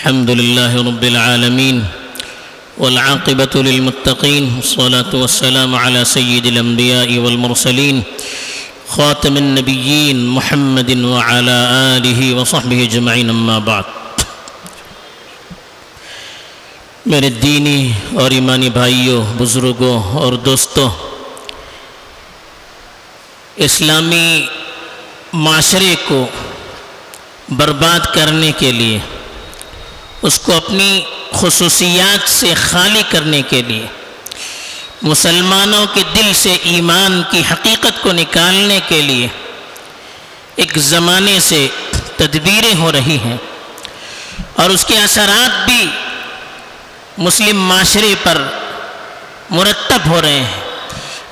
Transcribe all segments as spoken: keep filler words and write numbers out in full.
الحمد لله رب العالمين والعاقبة للمتقين، والصلاة والسلام على سيد الأنبياء والمرسلين خاتم النبيين محمد وعلى آله وصحبه اجمعین، اما بعد۔ میرے دینی اور ایمانی بھائیوں، بزرگوں اور دوستوں، اسلامی معاشرے کو برباد کرنے کے لیے، اس کو اپنی خصوصیات سے خالی کرنے کے لیے، مسلمانوں کے دل سے ایمان کی حقیقت کو نکالنے کے لیے ایک زمانے سے تدبیریں ہو رہی ہیں، اور اس کے اثرات بھی مسلم معاشرے پر مرتب ہو رہے ہیں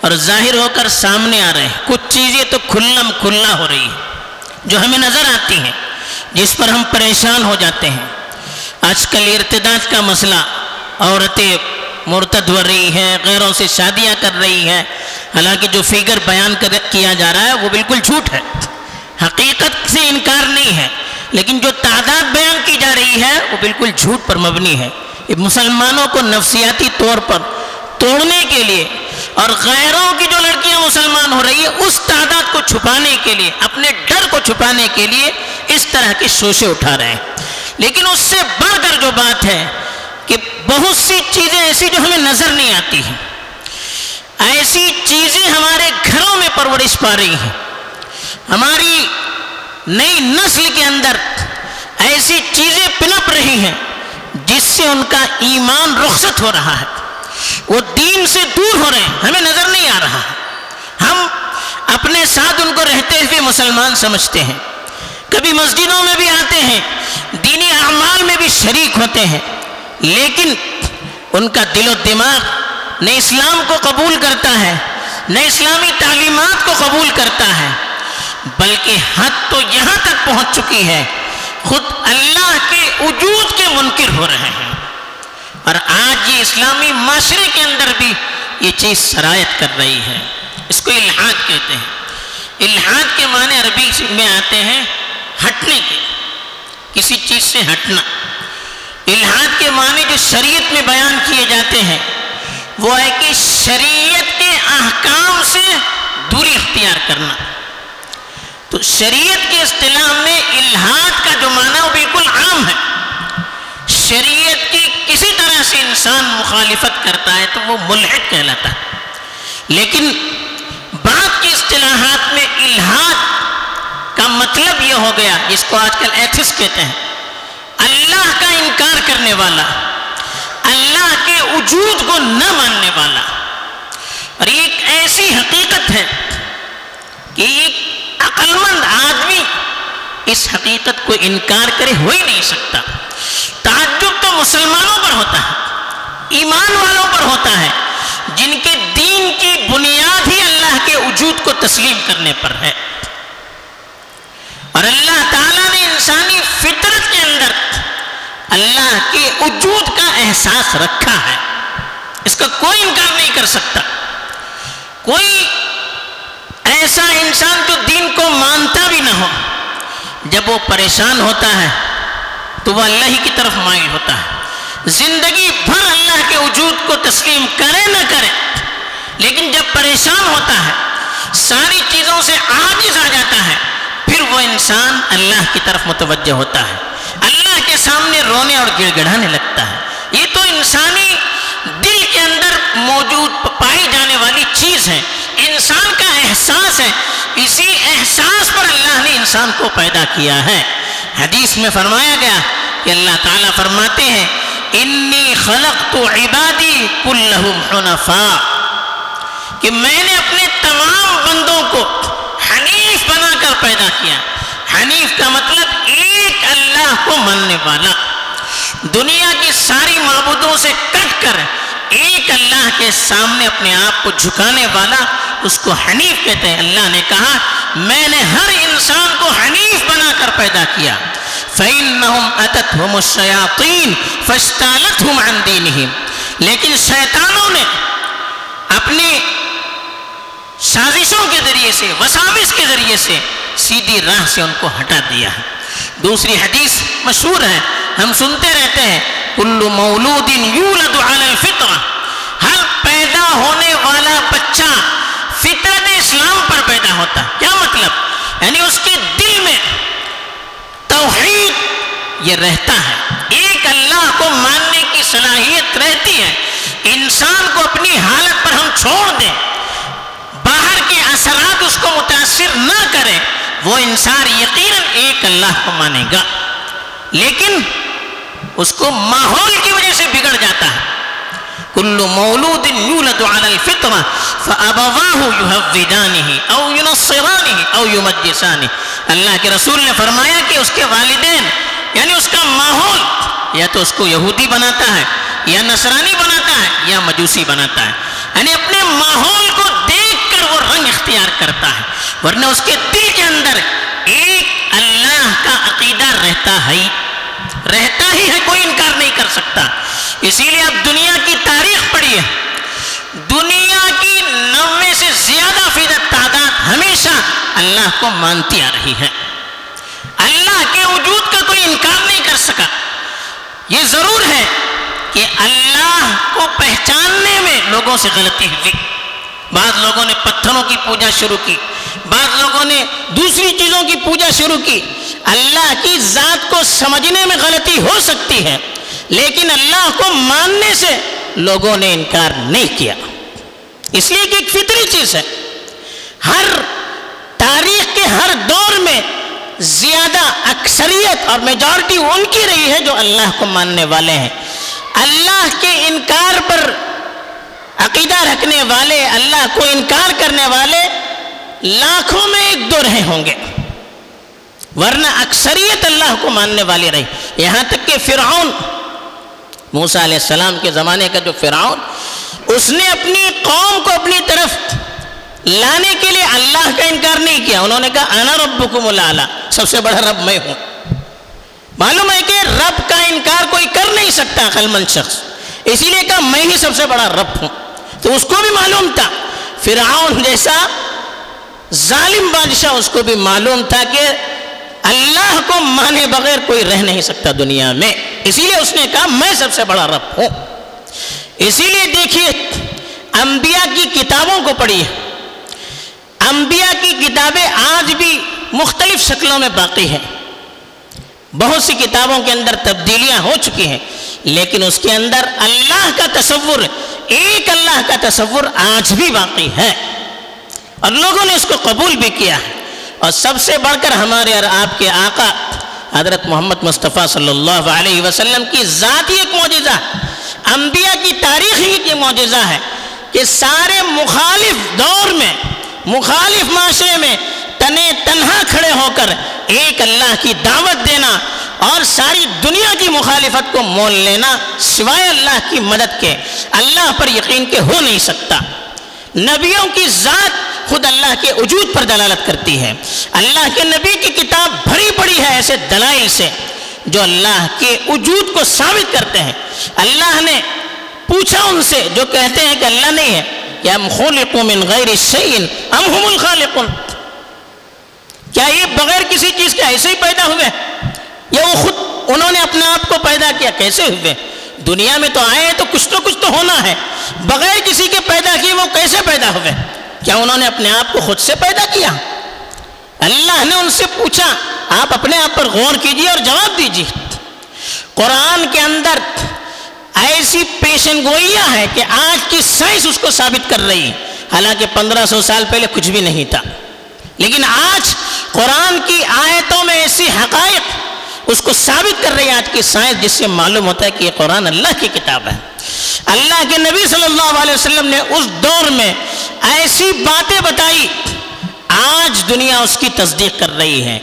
اور ظاہر ہو کر سامنے آ رہے ہیں۔ کچھ چیزیں تو کھلم کھلا ہو رہی ہیں جو ہمیں نظر آتی ہیں، جس پر ہم پریشان ہو جاتے ہیں۔ آج کل ارتداد کا مسئلہ، عورتیں مرتد ہو رہی ہیں، غیروں سے شادیاں کر رہی ہیں، حالانکہ جو فگر بیان کیا جا رہا ہے وہ بالکل جھوٹ ہے، حقیقت سے انکار نہیں ہے، لیکن جو تعداد بیان کی جا رہی ہے وہ بالکل جھوٹ پر مبنی ہے۔ مسلمانوں کو نفسیاتی طور پر توڑنے کے لیے، اور غیروں کی جو لڑکیاں مسلمان ہو رہی ہے اس تعداد کو چھپانے کے لیے، اپنے ڈر کو چھپانے کے لیے اس طرح کے شوشے اٹھا رہے ہیں۔ لیکن اس سے بڑھ کر جو بات ہے کہ بہت سی چیزیں ایسی جو ہمیں نظر نہیں آتی ہیں، ایسی چیزیں ہمارے گھروں میں پرورش پا رہی ہیں، ہماری نئی نسل کے اندر ایسی چیزیں پنپ رہی ہیں جس سے ان کا ایمان رخصت ہو رہا ہے، وہ دین سے دور ہو رہے ہیں، ہمیں نظر نہیں آ رہا ہے۔ ہم اپنے ساتھ ان کو رہتے ہوئے مسلمان سمجھتے ہیں، کبھی مسجدوں میں بھی آتے ہیں، دینی اعمال میں بھی شریک ہوتے ہیں، لیکن ان کا دل و دماغ نہ اسلام کو قبول کرتا ہے، نہ اسلامی تعلیمات کو قبول کرتا ہے، بلکہ حد تو یہاں تک پہنچ چکی ہے خود اللہ کے وجود کے منکر ہو رہے ہیں۔ اور آج یہ اسلامی معاشرے کے اندر بھی یہ چیز سرایت کر رہی ہے، اس کو الحاد کہتے ہیں۔ الحاد کے معنی عربی میں آتے ہیں ہٹنے کے، کسی چیز سے ہٹنا۔ الحاد کے معنی جو شریعت میں بیان کیے جاتے ہیں وہ ہے کہ شریعت کے احکام سے دوری اختیار کرنا۔ تو شریعت کے اصطلاح میں الحاد کا جو معنی وہ بالکل عام ہے، شریعت کی کسی طرح سے انسان مخالفت کرتا ہے تو وہ ملحد کہلاتا ہے۔ لیکن بعد کی اصطلاحات میں الحاد کا مطلب یہ ہو گیا، جس کو آج کل ایتھسٹ کہتے ہیں، اللہ کا انکار کرنے والا، اللہ کے وجود کو نہ ماننے والا۔ اور یہ ایک ایسی حقیقت ہے کہ ایک عقل مند آدمی اس حقیقت کو انکار کرے ہو ہی نہیں سکتا۔ تعجب تو مسلمانوں پر ہوتا ہے، ایمان والوں پر ہوتا ہے، جن کے دین کی بنیاد ہی اللہ کے وجود کو تسلیم کرنے پر ہے۔ اور اللہ تعالیٰ نے انسانی فطرت کے اندر اللہ کے وجود کا احساس رکھا ہے، اس کا کوئی انکار نہیں کر سکتا۔ کوئی ایسا انسان جو دین کو مانتا بھی نہ ہو، جب وہ پریشان ہوتا ہے تو وہ اللہ ہی کی طرف مائل ہوتا ہے۔ زندگی بھر اللہ کے وجود کو تسلیم کرے نہ کرے، لیکن جب پریشان ہوتا ہے، ساری چیزوں سے عاجز آ جاتا ہے، پھر وہ انسان اللہ کی طرف متوجہ ہوتا ہے، اللہ کے سامنے رونے اور گڑ گڑانے لگتا ہے۔ یہ تو انسانی دل کے اندر موجود پائی جانے والی چیز ہے، انسان کا احساس ہے، اسی احساس پر اللہ نے انسان کو پیدا کیا ہے۔ حدیث میں فرمایا گیا کہ اللہ تعالیٰ فرماتے ہیں، انی خلقت عبادی کلہم حنفاء، کہ میں نے اپنے تمام بندوں کو حنیف بنا کر پیدا کیا۔ حنیف کا مطلب ایک اللہ کو ماننے والا، دنیا کی ساری معبودوں سے کٹ کر ایک اللہ کے سامنے اپنے آپ کو جھکانے والا، اس کو حنیف کہتے ہیں۔ اللہ نے کہا میں نے ہر انسان کو حنیف بنا کر پیدا کیا۔ فَإِنَّهُمْ أَتَتْهُمُ الشَّيَاطِينُ فَاشْتَالَتْهُمْ عَنْ دِينِهِمْ، لیکن شیطانوں نے اپنی سازشوں کے ذریعے سے، وساوس کے ذریعے سے، سیدھی راہ سے ان کو ہٹا دیا ہے۔ دوسری حدیث مشہور ہے، ہم سنتے رہتے ہیں کل مولود یولد علی الفطرہ، ہر پیدا ہونے والا بچہ فطرت اسلام پر پیدا ہوتا ہے. کیا مطلب؟ یعنی اس کے دل میں توحید یہ رہتا ہے، ایک اللہ کو ماننے کی صلاحیت رہتی ہے. انسان کو اپنی حالت پر ہم چھوڑ دیں، باہر کے اثرات اس کو متاثر نہ کریں، وہ انسان یقیناً ایک اللہ کو مانے گا. لیکن اس کو ماحول کی وجہ سے بگڑ جاتا ہے. کل مولود یولد علی الفطرہ فابواہ یہودانہ او ینصرانہ او یمجسانہ. اللہ کے رسول نے فرمایا کہ اس کے والدین یعنی اس کا ماحول یا تو اس کو یہودی بناتا ہے یا نصرانی بناتا ہے یا مجوسی بناتا ہے، یعنی اپنے ماحول کو دیکھ کر وہ رنگ اختیار کرتا ہے، ورنہ اس کے دل کے اندر ایک اللہ کا عقیدہ رہتا ہے رہتا ہی ہے، کوئی انکار نہیں کر سکتا. اسی لیے آپ دنیا کی تاریخ پڑھیے، دنیا کی نوے سے زیادہ فیصد تعداد ہمیشہ اللہ کو مانتی آ رہی ہے، اللہ کے وجود کا کوئی انکار نہیں کر سکا. یہ ضرور ہے کہ اللہ کو پہچاننے میں لوگوں سے غلطی ہوئی، بعض لوگوں نے پتھروں کی پوجا شروع کی، بعض لوگوں نے دوسری چیزوں کی پوجا شروع کی. اللہ کی ذات کو سمجھنے میں غلطی ہو سکتی ہے، لیکن اللہ کو ماننے سے لوگوں نے انکار نہیں کیا، اس لیے کہ ایک فطری چیز ہے. ہر تاریخ کے ہر دور میں زیادہ اکثریت اور میجارٹی ان کی رہی ہے جو اللہ کو ماننے والے ہیں. اللہ کے انکار پر عقیدہ رکھنے والے، اللہ کو انکار کرنے والے لاکھوں میں ایک دو رہے ہوں گے، ورنہ اکثریت اللہ کو ماننے والی رہی. یہاں تک کہ فرعون، موسیٰ علیہ السلام کے زمانے کا جو فرعون، اس نے اپنی قوم کو اپنی طرف لانے کے لیے اللہ کا انکار نہیں کیا. انہوں نے کہا انا ربکم الاعلی، سب سے بڑا رب میں ہوں. معلوم ہے کہ رب کا انکار کوئی کر نہیں سکتا عقل مند شخص، اسی لیے کہا میں ہی سب سے بڑا رب ہوں. تو اس کو بھی معلوم تھا، فرعون جیسا ظالم بادشاہ اس کو بھی معلوم تھا کہ اللہ کو مانے بغیر کوئی رہ نہیں سکتا دنیا میں، اسی لیے اس نے کہا میں سب سے بڑا رب ہوں. اسی لیے دیکھیے انبیاء کی کتابوں کو پڑھیے، انبیاء کی کتابیں آج بھی مختلف شکلوں میں باقی ہیں، بہت سی کتابوں کے اندر تبدیلیاں ہو چکی ہیں، لیکن اس کے اندر اللہ کا تصور، ایک اللہ کا تصور آج بھی باقی ہے، اور لوگوں نے اس کو قبول بھی کیا ہے. اور سب سے بڑھ کر ہمارے اور آپ کے آقا حضرت محمد مصطفیٰ صلی اللہ علیہ وسلم کی ذات ہی ایک معجزہ، انبیاء کی تاریخ ہی ایک معجزہ ہے کہ سارے مخالف دور میں، مخالف معاشرے میں تنے تنہا کھڑے ہو کر ایک اللہ کی دعوت دینا اور ساری دنیا کی مخالفت کو مول لینا سوائے اللہ کی مدد کے، اللہ پر یقین کے ہو نہیں سکتا. نبیوں کی ذات خود اللہ کے وجود پر دلالت کرتی ہے، اللہ کے نبی کی کتاب بھری پڑی ہے ایسے دلائل سے جو اللہ کے وجود کو ثابت کرتے ہیں. اللہ نے پوچھا ان سے جو کہتے ہیں کہ اللہ نہیں ہے، کیا ہم خلق من غیر شیء ام هم الخالقون، کیا یہ بغیر کسی چیز کے ایسے ہی پیدا ہوئے یا وہ خود انہوں نے اپنے آپ کو پیدا کیا، کیسے ہوئے؟ دنیا میں تو آئے تو کچھ تو کچھ تو ہونا ہے، بغیر کسی کے پیدا کیے وہ کیسے پیدا ہوئے؟ کیا انہوں نے اپنے آپ کو خود سے پیدا کیا؟ اللہ نے ان سے پوچھا. آپ اپنے آپ پر غور کیجیے اور جواب دیجیے. قرآن کے اندر ایسی پیشن گوئیاں ہیں کہ آج کی سائنس اس کو ثابت کر رہی ہے، حالانکہ پندرہ سو سال پہلے کچھ بھی نہیں تھا، لیکن آج قرآن کی آیتوں میں ایسی حقائق اس کو ثابت کر رہی ہے آج کی سائنس، جس سے معلوم ہوتا ہے کہ یہ قرآن اللہ کی کتاب ہے. اللہ کے نبی صلی اللہ علیہ وسلم نے اس دور میں ایسی باتیں بتائی، آج دنیا اس کی تصدیق کر رہی ہے،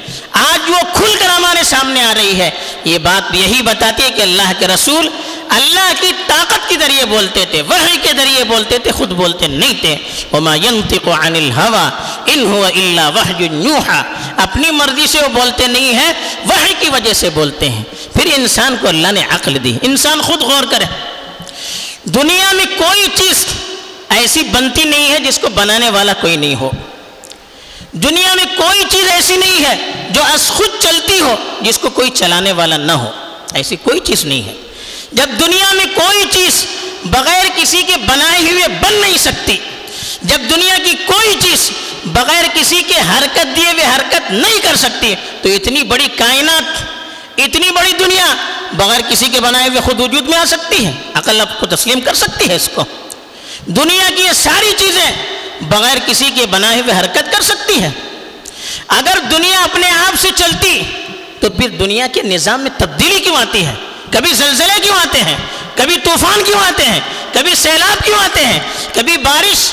آج وہ کھل کر ہمارے سامنے آ رہی ہے. یہ بات یہی بتاتی ہے کہ اللہ کے رسول اللہ کی طاقت کے ذریعے بولتے تھے، وحی کے ذریعے بولتے تھے، خود بولتے نہیں تھے. وما ينطق عن الهوى ان هو الا وحی يوحى، اپنی مرضی سے وہ بولتے نہیں ہیں، وحی کی وجہ سے بولتے ہیں. پھر انسان کو اللہ نے عقل دی، انسان خود غور کرے. دنیا میں کوئی چیز ایسی بنتی نہیں ہے جس کو بنانے والا کوئی نہیں ہو، دنیا میں کوئی چیز ایسی نہیں ہے جو از خود چلتی ہو جس کو کوئی چلانے والا نہ ہو. ایسی کوئی چیز نہیں ہے. جب دنیا میں کوئی چیز بغیر کسی کے بنائے ہوئے بن نہیں سکتی، جب دنیا کی کوئی چیز بغیر کسی کے حرکت دیے ہوئے حرکت نہیں کر سکتی، تو اتنی بڑی کائنات، اتنی بڑی دنیا بغیر کسی کے بنائے ہوئے خود وجود میں آ سکتی ہے. عقل آپ کو تسلیم کر سکتی ہے اس کو. دنیا کی یہ ساری چیزیں بغیر کسی کے بنائے ہوئے حرکت کر سکتی ہے. اگر دنیا اپنے آپ سے چلتی تو پھر دنیا کے نظام میں تبدیلی کیوں آتی ہے؟ کبھی زلزلے کیوں آتے ہیں، کبھی طوفان کیوں آتے ہیں، کبھی سیلاب کیوں آتے ہیں، کبھی بارش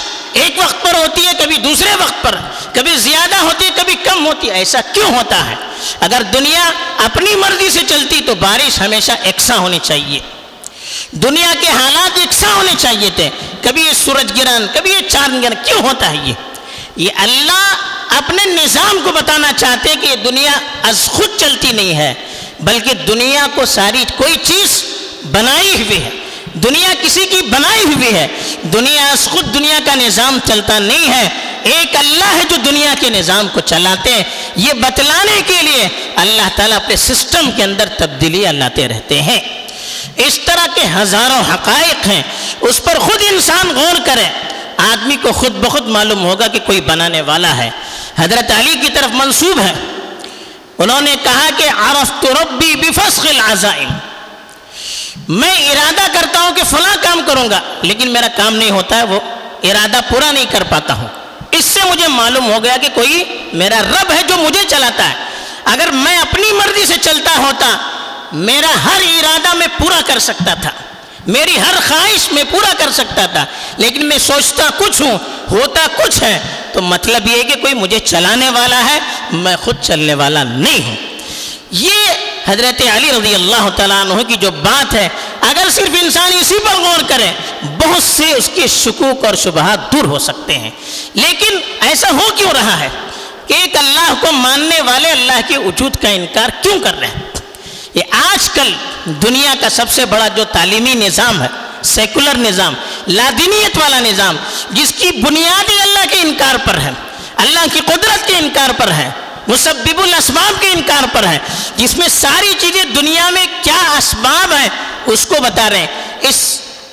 ایک وقت پر ہوتی ہے، کبھی دوسرے وقت پر، کبھی زیادہ ہوتی ہے، کبھی کم ہوتی ہے. ایسا کیوں ہوتا ہے؟ اگر دنیا اپنی مرضی سے چلتی تو بارش ہمیشہ یکساں ہونی چاہیے، دنیا کے حالات یکساں ہونے چاہیے تھے. کبھی یہ سورج گرہن، کبھی یہ چاند گرہن کیوں ہوتا ہے؟ یہ یہ اللہ اپنے نظام کو بتانا چاہتے ہیں کہ یہ دنیا از خود چلتی نہیں ہے، بلکہ دنیا کو ساری کوئی چیز بنائی ہوئی ہے، دنیا کسی کی بنائی ہوئی ہے. دنیا از خود دنیا کا نظام چلتا نہیں ہے، ایک اللہ ہے جو دنیا کے نظام کو چلاتے ہیں. یہ بتلانے کے لیے اللہ تعالیٰ اپنے سسٹم کے اندر تبدیلیاں لاتے رہتے ہیں. اس طرح کے ہزاروں حقائق ہیں، اس پر خود انسان غور کرے، آدمی کو خود بخود معلوم ہوگا کہ کوئی بنانے والا ہے. حضرت علی کی طرف منسوب ہے، انہوں نے کہا کہ عرفت ربی بفسخ العزائم، میں ارادہ کرتا ہوں کہ فلاں کام کروں گا لیکن میرا کام نہیں ہوتا ہے، وہ ارادہ پورا نہیں کر پاتا ہوں. اس سے مجھے معلوم ہو گیا کہ کوئی میرا رب ہے جو مجھے چلاتا ہے. اگر میں اپنی مرضی سے چلتا ہوتا، میرا ہر ارادہ میں پورا کر سکتا تھا، میری ہر خواہش میں پورا کر سکتا تھا، لیکن میں سوچتا کچھ ہوں، ہوتا کچھ ہے. تو مطلب یہ ہے کہ کوئی مجھے چلانے والا ہے، میں خود چلنے والا نہیں ہوں. یہ حضرت علی رضی اللہ تعالیٰ عنہ کی جو بات ہے، اگر صرف انسان اسی پر غور کرے، بہت سے اس کے شکوک اور شبہات دور ہو سکتے ہیں. لیکن ایسا ہو کیوں رہا ہے کہ ایک اللہ کو ماننے والے اللہ کے وجود کا انکار کیوں کر رہے ہیں؟ یہ آج کل دنیا کا سب سے بڑا جو تعلیمی نظام ہے، سیکولر نظام، لادینیت والا نظام، جس کی بنیاد اللہ کے انکار پر ہے، اللہ کی قدرت کے انکار پر ہے، مسبب الاسباب کے انکار پر ہے، جس میں ساری چیزیں دنیا میں کیا اسباب ہیں اس کو بتا رہے ہیں. اس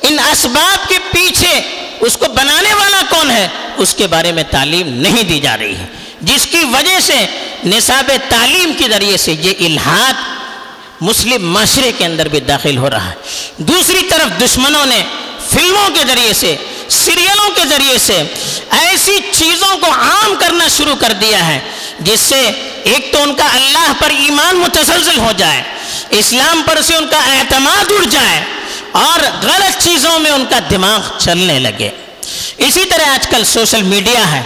ان اسباب کے پیچھے اس کو بنانے والا کون ہے اس کے بارے میں تعلیم نہیں دی جا رہی ہے، جس کی وجہ سے نصاب تعلیم کے ذریعے سے یہ الحاد مسلم معاشرے کے اندر بھی داخل ہو رہا ہے. دوسری طرف دشمنوں نے فلموں کے ذریعے سے، سیریلوں کے ذریعے سے ایسی چیزوں کو عام کرنا شروع کر دیا ہے جس سے ایک تو ان کا اللہ پر ایمان متزلزل ہو جائے، اسلام پر سے ان کا اعتماد اڑ جائے، اور غلط چیزوں میں ان کا دماغ چلنے لگے. اسی طرح آج کل سوشل میڈیا ہے،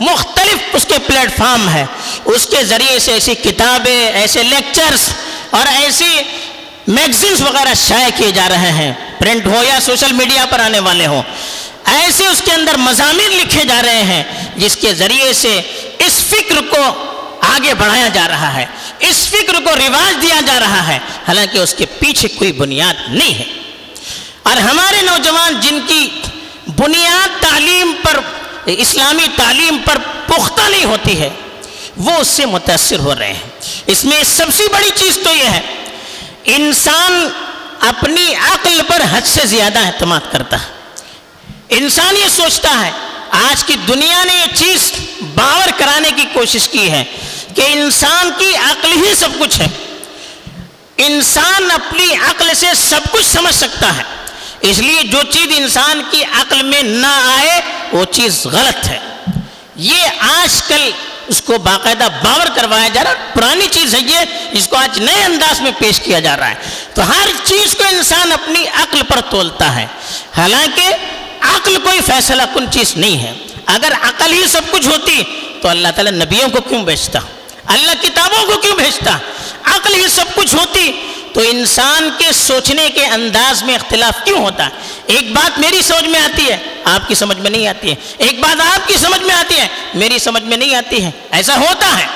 مختلف اس کے پلیٹ فارم ہے، اس کے ذریعے سے ایسی کتابیں، ایسے لیکچرز اور ایسی میگزینز وغیرہ شائع کیے جا رہے ہیں، پرنٹ ہو یا سوشل میڈیا پر آنے والے ہوں. ایسے اس کے اندر مضامین لکھے جا رہے ہیں جس کے ذریعے سے اس فکر کو آگے بڑھایا جا رہا ہے، اس فکر کو رواج دیا جا رہا ہے، حالانکہ اس کے پیچھے کوئی بنیاد نہیں ہے. اور ہمارے نوجوان جن کی بنیاد تعلیم پر، اسلامی تعلیم پر پختہ نہیں ہوتی ہے، وہ اس سے متاثر ہو رہے ہیں. اس میں سب سے بڑی چیز تو یہ ہے، انسان اپنی عقل پر حد سے زیادہ اعتماد کرتا ہے. انسان یہ سوچتا ہے، آج کی دنیا نے یہ چیز باور کرانے کی کوشش کی ہے کہ انسان کی عقل ہی سب کچھ ہے، انسان اپنی عقل سے سب کچھ سمجھ سکتا ہے، اس لیے جو چیز انسان کی عقل میں نہ آئے وہ چیز غلط ہے. یہ آج کل اس کو باقاعدہ باور کروایا جا رہا ہے. پرانی چیز ہے یہ، جس کو آج نئے انداز میں پیش کیا جا رہا ہے. تو ہر چیز کو انسان اپنی عقل پر تولتا ہے، حالانکہ عقل کوئی فیصلہ کن چیز نہیں ہے. اگر عقل ہی سب کچھ ہوتی تو اللہ تعالیٰ نبیوں کو کیوں بھیجتا، اللہ کتابوں کو کیوں بھیجتا؟ عقل ہی سب کچھ ہوتی تو انسان کے سوچنے کے انداز میں اختلاف کیوں ہوتا؟ ایک بات میری سمجھ میں آتی ہے، آپ کی سمجھ میں نہیں آتی ہے، ایک بات آپ کی سمجھ میں آتی ہے، میری سمجھ میں نہیں آتی ہے. ایسا ہوتا ہے.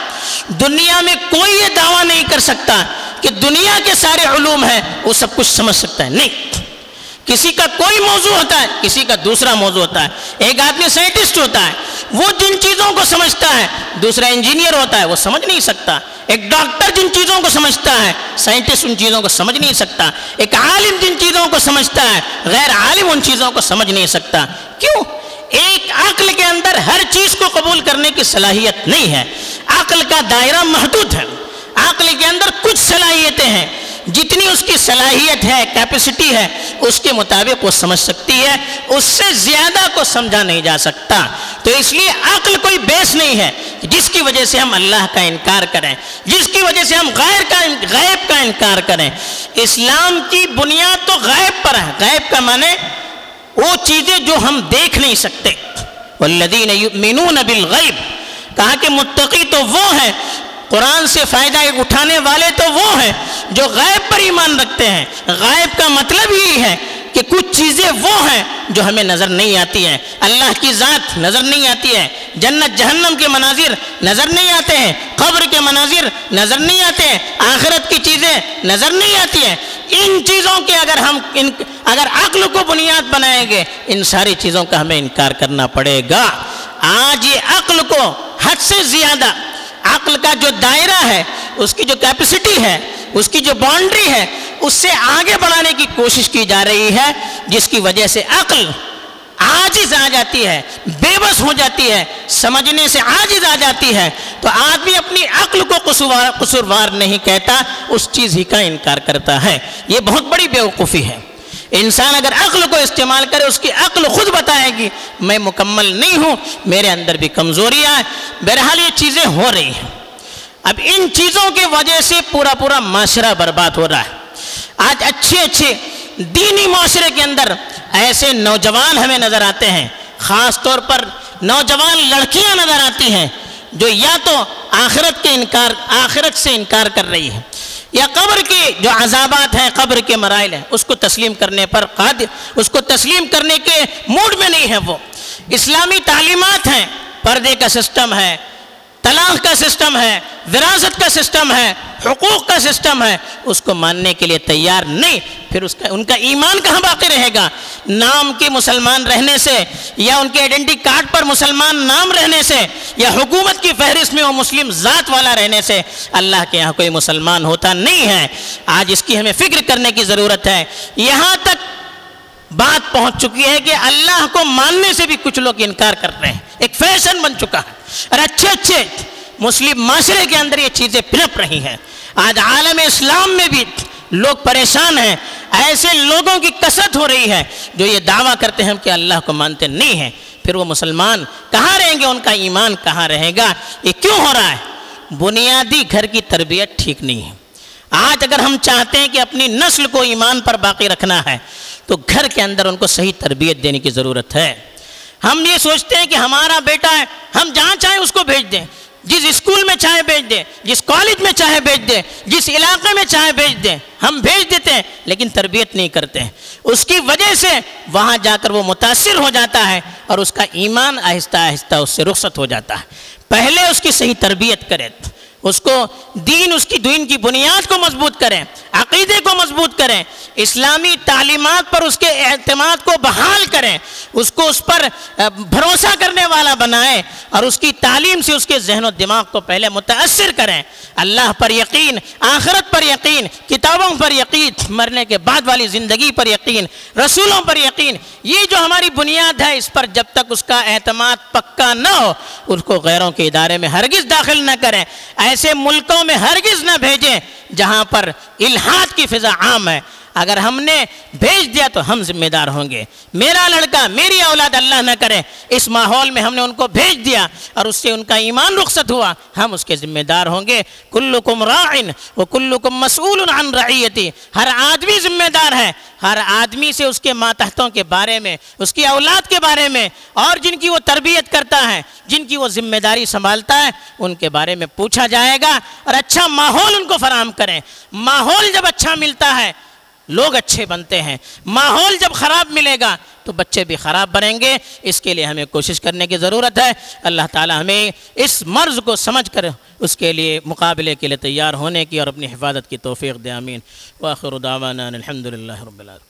دنیا میں کوئی یہ دعویٰ نہیں کر سکتا کہ دنیا کے سارے علوم ہیں وہ سب کچھ سمجھ سکتا ہے. نہیں، کسی کا کوئی موضوع ہوتا ہے، کسی کا دوسرا موضوع ہوتا ہے. ایک آدمی سائنٹسٹ ہوتا ہے، وہ جن چیزوں کو سمجھتا ہے، دوسرا انجینئر ہوتا ہے وہ سمجھ نہیں سکتا، ایک ڈاکٹر جن چیزوں کو سمجھتا ہے سائنٹسٹ ان چیزوں کو سمجھ نہیں سکتا، ایک عالم جن چیزوں کو سمجھتا ہے غیر عالم ان چیزوں کو سمجھ نہیں سکتا۔ کیوں؟ ایک عقل کے اندر ہر چیز کو قبول کرنے کی صلاحیت نہیں ہے، عقل کا دائرہ محدود ہے، عقل کے اندر کچھ صلاحیتیں ہیں، جتنی اس کی صلاحیت ہے کیپیسٹی ہے اس کے مطابق وہ سمجھ سکتی ہے، اس سے زیادہ کو سمجھا نہیں جا سکتا۔ تو اس لیے عقل کوئی بیس نہیں ہے جس کی وجہ سے ہم اللہ کا انکار کریں، جس کی وجہ سے ہم غیر کا غیب کا انکار کریں۔ اسلام کی بنیاد تو غیب پر ہے، غیب کا معنی وہ چیزیں جو ہم دیکھ نہیں سکتے۔ والذین یؤمنون بالغیب، کہا کہ متقی تو وہ ہیں، قرآن سے فائدہ اٹھانے والے تو وہ ہیں جو غیب پر ایمان رکھتے ہیں۔ غیب کا مطلب یہی ہے کہ کچھ چیزیں وہ ہیں جو ہمیں نظر نہیں آتی ہیں، اللہ کی ذات نظر نہیں آتی ہے، جنت جہنم کے مناظر نظر نہیں آتے ہیں، قبر کے مناظر نظر نہیں آتے ہیں، آخرت کی چیزیں نظر نہیں آتی ہیں۔ ان چیزوں کے اگر ہم ان اگر عقل کو بنیاد بنائیں گے ان ساری چیزوں کا ہمیں انکار کرنا پڑے گا۔ آج یہ عقل کو حد سے زیادہ، عقل کا جو دائرہ ہے، اس کی جو کیپیسٹی ہے، اس کی جو باؤنڈری ہے، اس سے آگے بڑھانے کی کوشش کی جا رہی ہے، جس کی وجہ سے عقل عاجز آ جاتی ہے، بے بس ہو جاتی ہے، سمجھنے سے عاجز آ جاتی ہے۔ تو آدمی اپنی عقل کو قصوروار قصوروار نہیں کہتا، اس چیز ہی کا انکار کرتا ہے۔ یہ بہت بڑی بیوقوفی ہے۔ انسان اگر عقل کو استعمال کرے، اس کی عقل خود بتائے گی میں مکمل نہیں ہوں، میرے اندر بھی کمزوریاں ہیں۔ بہرحال یہ چیزیں ہو رہی ہیں، اب ان چیزوں کی وجہ سے پورا پورا معاشرہ برباد ہو رہا ہے۔ آج اچھے اچھے دینی معاشرے کے اندر ایسے نوجوان ہمیں نظر آتے ہیں، خاص طور پر نوجوان لڑکیاں نظر آتی ہیں جو یا تو آخرت کے انکار آخرت سے انکار کر رہی ہیں، یا قبر کے جو عذابات ہیں، قبر کے مرائل ہیں، اس کو تسلیم کرنے پر قادر اس کو تسلیم کرنے کے موڈ میں نہیں ہے۔ وہ اسلامی تعلیمات ہیں، پردے کا سسٹم ہے، طلاق کا سسٹم ہے، وراثت کا سسٹم ہے، حقوق کا سسٹم ہے، اس کو ماننے کے لیے تیار نہیں، پھر اس کا ان کا ایمان کہاں باقی رہے گا؟ نام کے مسلمان رہنے سے، یا ان کے آئیڈینٹی کارڈ پر مسلمان نام رہنے سے، یا حکومت کی فہرست میں وہ مسلم ذات والا رہنے سے اللہ کے یہاں کوئی مسلمان ہوتا نہیں ہے۔ آج اس کی ہمیں فکر کرنے کی ضرورت ہے۔ یہاں تک بات پہنچ چکی ہے کہ اللہ کو ماننے سے بھی کچھ لوگ انکار کر رہے ہیں، ایک فیشن بن چکا ہے، اور اچھے اچھے مسلم معاشرے کے اندر یہ چیزیں پھرپ رہی ہیں۔ آج عالم اسلام میں بھی لوگ پریشان ہیں، ایسے لوگوں کی کثرت ہو رہی ہے جو یہ دعویٰ کرتے ہیں کہ اللہ کو مانتے نہیں ہیں، پھر وہ مسلمان کہاں رہیں گے، ان کا ایمان کہاں رہے گا؟ یہ کیوں ہو رہا ہے؟ بنیادی گھر کی تربیت ٹھیک نہیں ہے۔ آج اگر ہم چاہتے ہیں کہ اپنی نسل کو ایمان پر باقی رکھنا ہے تو گھر کے اندر ان کو صحیح تربیت دینے کی ضرورت ہے۔ ہم یہ سوچتے ہیں کہ ہمارا بیٹا ہے، ہم جہاں چاہیں اس کو بھیج دیں، جس اسکول میں چاہے بھیج دیں، جس کالج میں چاہے بھیج دیں، جس علاقے میں چاہے بھیج دیں، ہم بھیج دیتے ہیں، لیکن تربیت نہیں کرتے ہیں۔ اس کی وجہ سے وہاں جا کر وہ متاثر ہو جاتا ہے اور اس کا ایمان آہستہ آہستہ اس سے رخصت ہو جاتا ہے۔ پہلے اس کی صحیح تربیت کریں، اس کو دین اس کی دین کی بنیاد کو مضبوط کریں، عقیدے کو مضبوط کریں، اسلامی تعلیمات پر اس کے اعتماد کو بحال کریں، اس کو اس پر بھروسہ کرنے والا بنائیں، اور اس کی تعلیم سے اس کے ذہن و دماغ کو پہلے متاثر کریں۔ اللہ پر یقین، آخرت پر یقین، کتابوں پر یقین، مرنے کے بعد والی زندگی پر یقین، رسولوں پر یقین، یہ جو ہماری بنیاد ہے اس پر جب تک اس کا اعتماد پکا نہ ہو اس کو غیروں کے ادارے میں ہرگز داخل نہ کریں، ایسے ملکوں میں ہرگز نہ بھیجیں جہاں پر الحاد کی فضا عام ہے۔ اگر ہم نے بھیج دیا تو ہم ذمہ دار ہوں گے، میرا لڑکا میری اولاد اللہ نہ کرے اس ماحول میں ہم نے ان کو بھیج دیا اور اس سے ان کا ایمان رخصت ہوا، ہم اس کے ذمہ دار ہوں گے۔ کلکم راعن وکلکم مسؤول عن رعیتی، ہر آدمی ذمہ دار ہے، ہر آدمی سے اس کے ماتحتوں کے بارے میں، اس کی اولاد کے بارے میں، اور جن کی وہ تربیت کرتا ہے، جن کی وہ ذمہ داری سنبھالتا ہے، ان کے بارے میں پوچھا جائے گا، اور اچھا ماحول ان کو فراہم کریں۔ ماحول جب اچھا ملتا ہے لوگ اچھے بنتے ہیں، ماحول جب خراب ملے گا تو بچے بھی خراب بنیں گے۔ اس کے لیے ہمیں کوشش کرنے کی ضرورت ہے۔ اللہ تعالی ہمیں اس مرض کو سمجھ کر اس کے لیے مقابلے کے لیے تیار ہونے کی اور اپنی حفاظت کی توفیق دے، آمین۔ وآخر دعوانا الحمدللہ رب العالمین۔